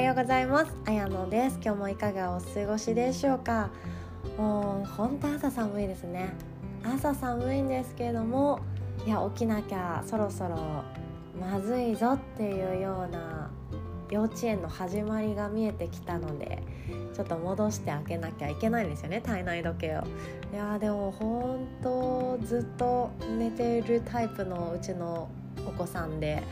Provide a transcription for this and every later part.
はようございます。あやのです。今日もいかがお過ごしでしょうか。本当朝寒いですね。朝寒いんですけれども、いや起きなきゃそろそろまずいぞっていうような幼稚園の始まりが見えてきたので、ちょっと戻して開けなきゃいけないんですよね、体内時計を。いやでも本当ずっと寝ているタイプのうちのお子さんで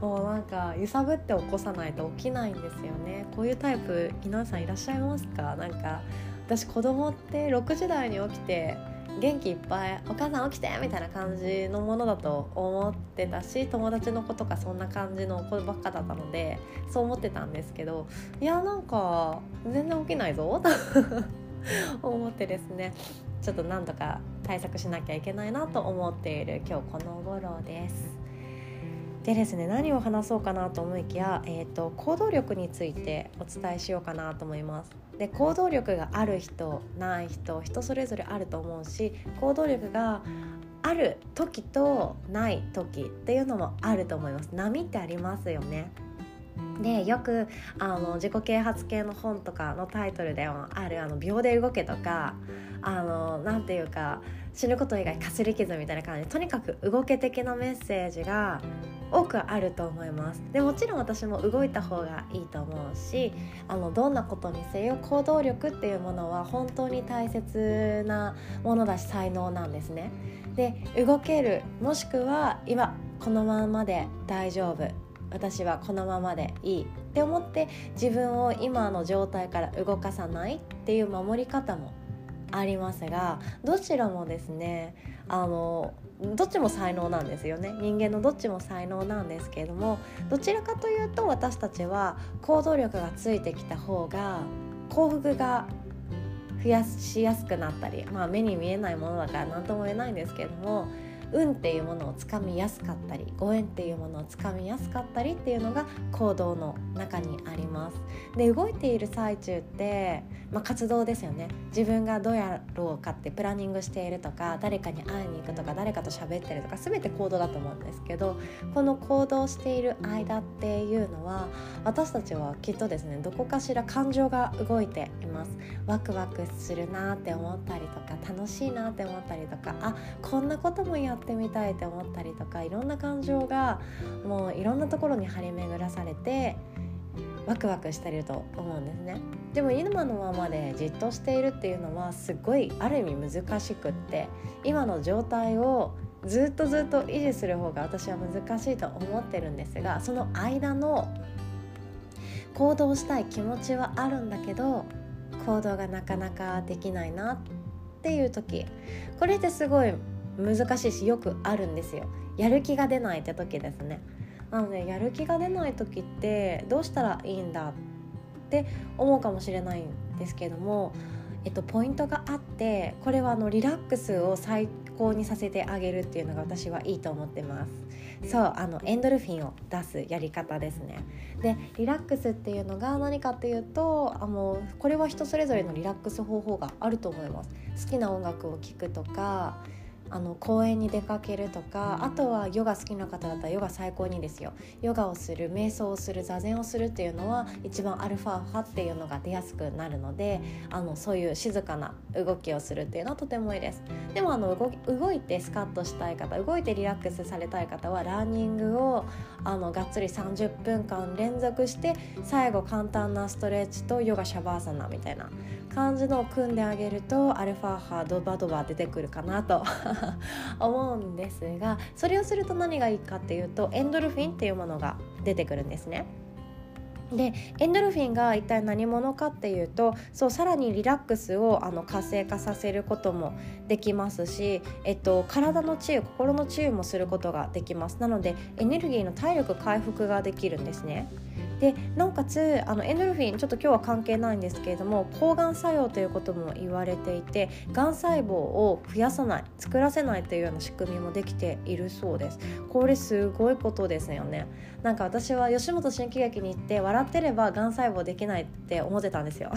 もうなんか揺さぶって起こさないと起きないんですよね。こういうタイプ皆さんいらっしゃいますか？なんか私子供って6時台に起きて元気いっぱいお母さん起きてみたいな感じのものだと思ってたし、友達の子とかそんな感じの子ばっかだったのでそう思ってたんですけど、いやなんか全然起きないぞと思ってですね、ちょっとなんとか対策しなきゃいけないなと思っている今日この頃です。でですね、何を話そうかなと思いきや、行動力についてお伝えしようかなと思います。で、行動力がある人、ない人、人それぞれあると思うし、行動力がある時とない時っていうのもあると思います。波ってありますよね。でよく自己啓発系の本とかのタイトルでもある秒で動けとかなんていうか死ぬこと以外かすり傷みたいな感じで、とにかく動け的なメッセージが多くあると思います。でもちろん私も動いた方がいいと思うし、どんなことにせよ行動力っていうものは本当に大切なものだし才能なんですね。で動ける、もしくは今このままで大丈夫、私はこのままでいいって思って自分を今の状態から動かさないっていう守り方もありますが、どちらもですねどっちも才能なんですよね。人間のどっちも才能なんですけれども、どちらかというと私たちは行動力がついてきた方が幸福が増やしやすくなったり、目に見えないものだから何とも言えないんですけれども、運っていうものをつかみやすかったり、ご縁っていうものをつかみやすかったりっていうのが行動の中にあります。で動いている最中って、活動ですよね。自分がどうやろうかってプランニングしているとか、誰かに会いに行くとか、誰かと喋ってるとか、全て行動だと思うんですけど、この行動している間っていうのは私たちはきっとですね、どこかしら感情が動いています。ワクワクするなって思ったりとか、楽しいなって思ったりとか、こんなこともやってみたいって思ったりとか、いろんな感情がもういろんなところに張り巡らされてワクワクしていると思うんですね。でも今のままでじっとしているっていうのはすごいある意味難しくって、今の状態をずっと維持する方が私は難しいと思ってるんですが、その間の行動したい気持ちはあるんだけど行動がなかなかできないなっていう時、これってすごい難しいしよくあるんですよ。やる気が出ないって時ですね。なのでやる気が出ない時ってどうしたらいいんだって思うかもしれないんですけども、ポイントがあって、これはリラックスを最高にさせてあげるっていうのが私はいいと思ってます。そう、エンドルフィンを出すやり方ですね。でリラックスっていうのが何かっていうと、これは人それぞれのリラックス方法があると思います。好きな音楽を聴くとか、公園に出かけるとか、あとはヨガ好きな方だったらヨガ最高にですよ。ヨガをする、瞑想をする、座禅をするっていうのは一番アルファ波っていうのが出やすくなるので、そういう静かな動きをするっていうのはとてもいいです。でも動いてスカッとしたい方、動いてリラックスされたい方はランニングをがっつり30分間連続して、最後簡単なストレッチとヨガシャバーサナみたいな感じのを組んであげるとアルファ波ドバ出てくるかなと思うんですが、それをすると何がいいかっていうとエンドルフィンっていうものが出てくるんですね。でエンドルフィンが一体何者かっていうと、さらにリラックスを活性化させることもできますし、体の治癒、心の治癒もすることができます。なのでエネルギーの体力回復ができるんですね。でなおかつエンドルフィン、ちょっと今日は関係ないんですけれども、抗がん作用ということも言われていて、がん細胞を増やさない、作らせないというような仕組みもできているそうです。これすごいことですよね。なんか私は吉本新喜劇に行って笑ってればがん細胞できないって思ってたんですよ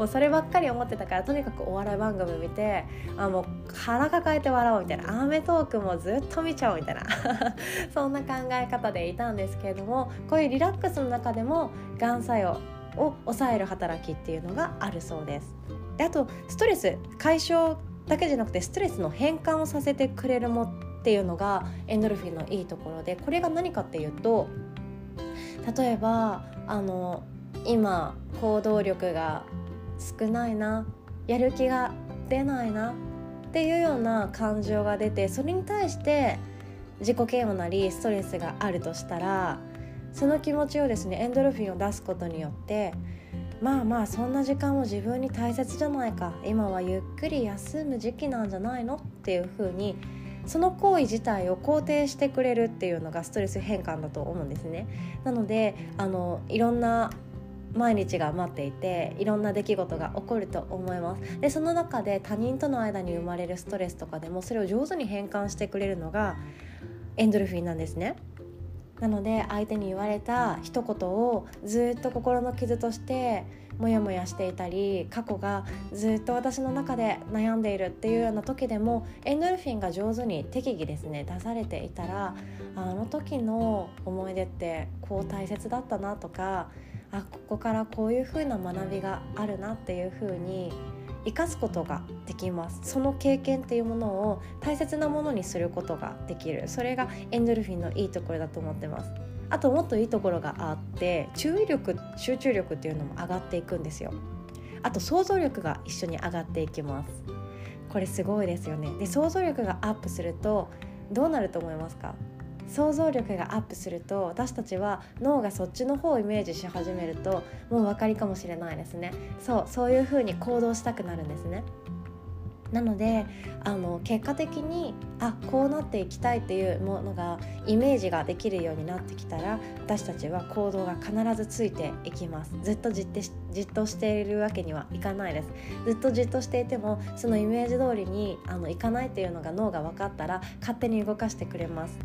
もうそればっかり思ってたから、とにかくお笑い番組見てもう腹抱えて笑おうみたいな、アメトークもずっと見ちゃおうみたいなそんな考え方でいたんですけれども、こういうリラックスの中でもがん作用を抑える働きっていうのがあるそうです。であとストレス解消だけじゃなくてストレスの変換をさせてくれるもっていうのがエンドルフィンのいいところで、これが何かっていうと、例えば今行動力が少ないな、やる気が出ないなっていうような感情が出て、それに対して自己嫌悪なりストレスがあるとしたら、その気持ちをですねエンドルフィンを出すことによって、まあそんな時間も自分に大切じゃないか、今はゆっくり休む時期なんじゃないのっていう風に、その行為自体を肯定してくれるっていうのがストレス変換だと思うんですね。なのでいろんな毎日が待っていて、いろんな出来事が起こると思います。でその中で他人との間に生まれるストレスとかでも、それを上手に変換してくれるのがエンドルフィンなんですね。なので相手に言われた一言をずっと心の傷としてモヤモヤしていたり、過去がずっと私の中で悩んでいるっていうような時でも、エンドルフィンが上手に適宜ですね出されていたら、あの時の思い出ってこう大切だったなとか、あ、ここからこういう風な学びがあるなっていう風に生かすことができます。その経験っていうものを大切なものにすることができる。それがエンドルフィンのいいところだと思ってます。あともっといいところがあって、注意力、集中力っていうのも上がっていくんですよ。あと想像力が一緒に上がっていきます。これすごいですよね。で、想像力がアップするとどうなると思いますか？想像力がアップすると、私たちは脳がそっちの方をイメージし始めると、もうお分かりかもしれないですね。そういう風に行動したくなるんですね。なので結果的にこうなっていきたいっていうものがイメージができるようになってきたら、私たちは行動が必ずついていきます。ずっとじっとしているわけにはいかないです。ずっとじっとしていても、そのイメージ通りにいかないっていうのが脳が分かったら勝手に動かしてくれます。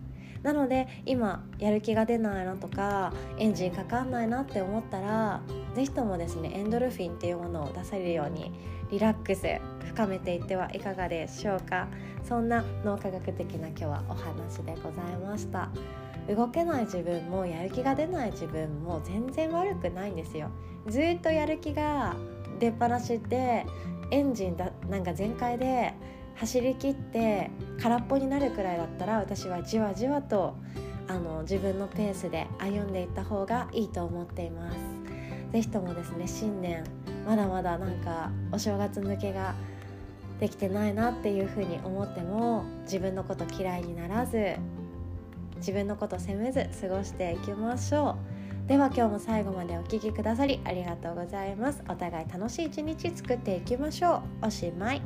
なので今やる気が出ないなとか、エンジンかかんないなって思ったら、ぜひともですねエンドルフィンっていうものを出されるようにリラックス深めていってはいかがでしょうか。そんな脳科学的な今日はお話でございました。動けない自分もやる気が出ない自分も全然悪くないんですよ。ずっとやる気が出っ放しでエンジンなんか全開で走り切って空っぽになるくらいだったら、私はじわじわと自分のペースで歩んでいった方がいいと思っています。ぜひともですね新年まだまだなんかお正月抜けができてないなっていうふうに思っても、自分のこと嫌いにならず、自分のこと責めず過ごしていきましょう。では今日も最後までお聞きくださりありがとうございます。お互い楽しい一日作っていきましょう。おしまい。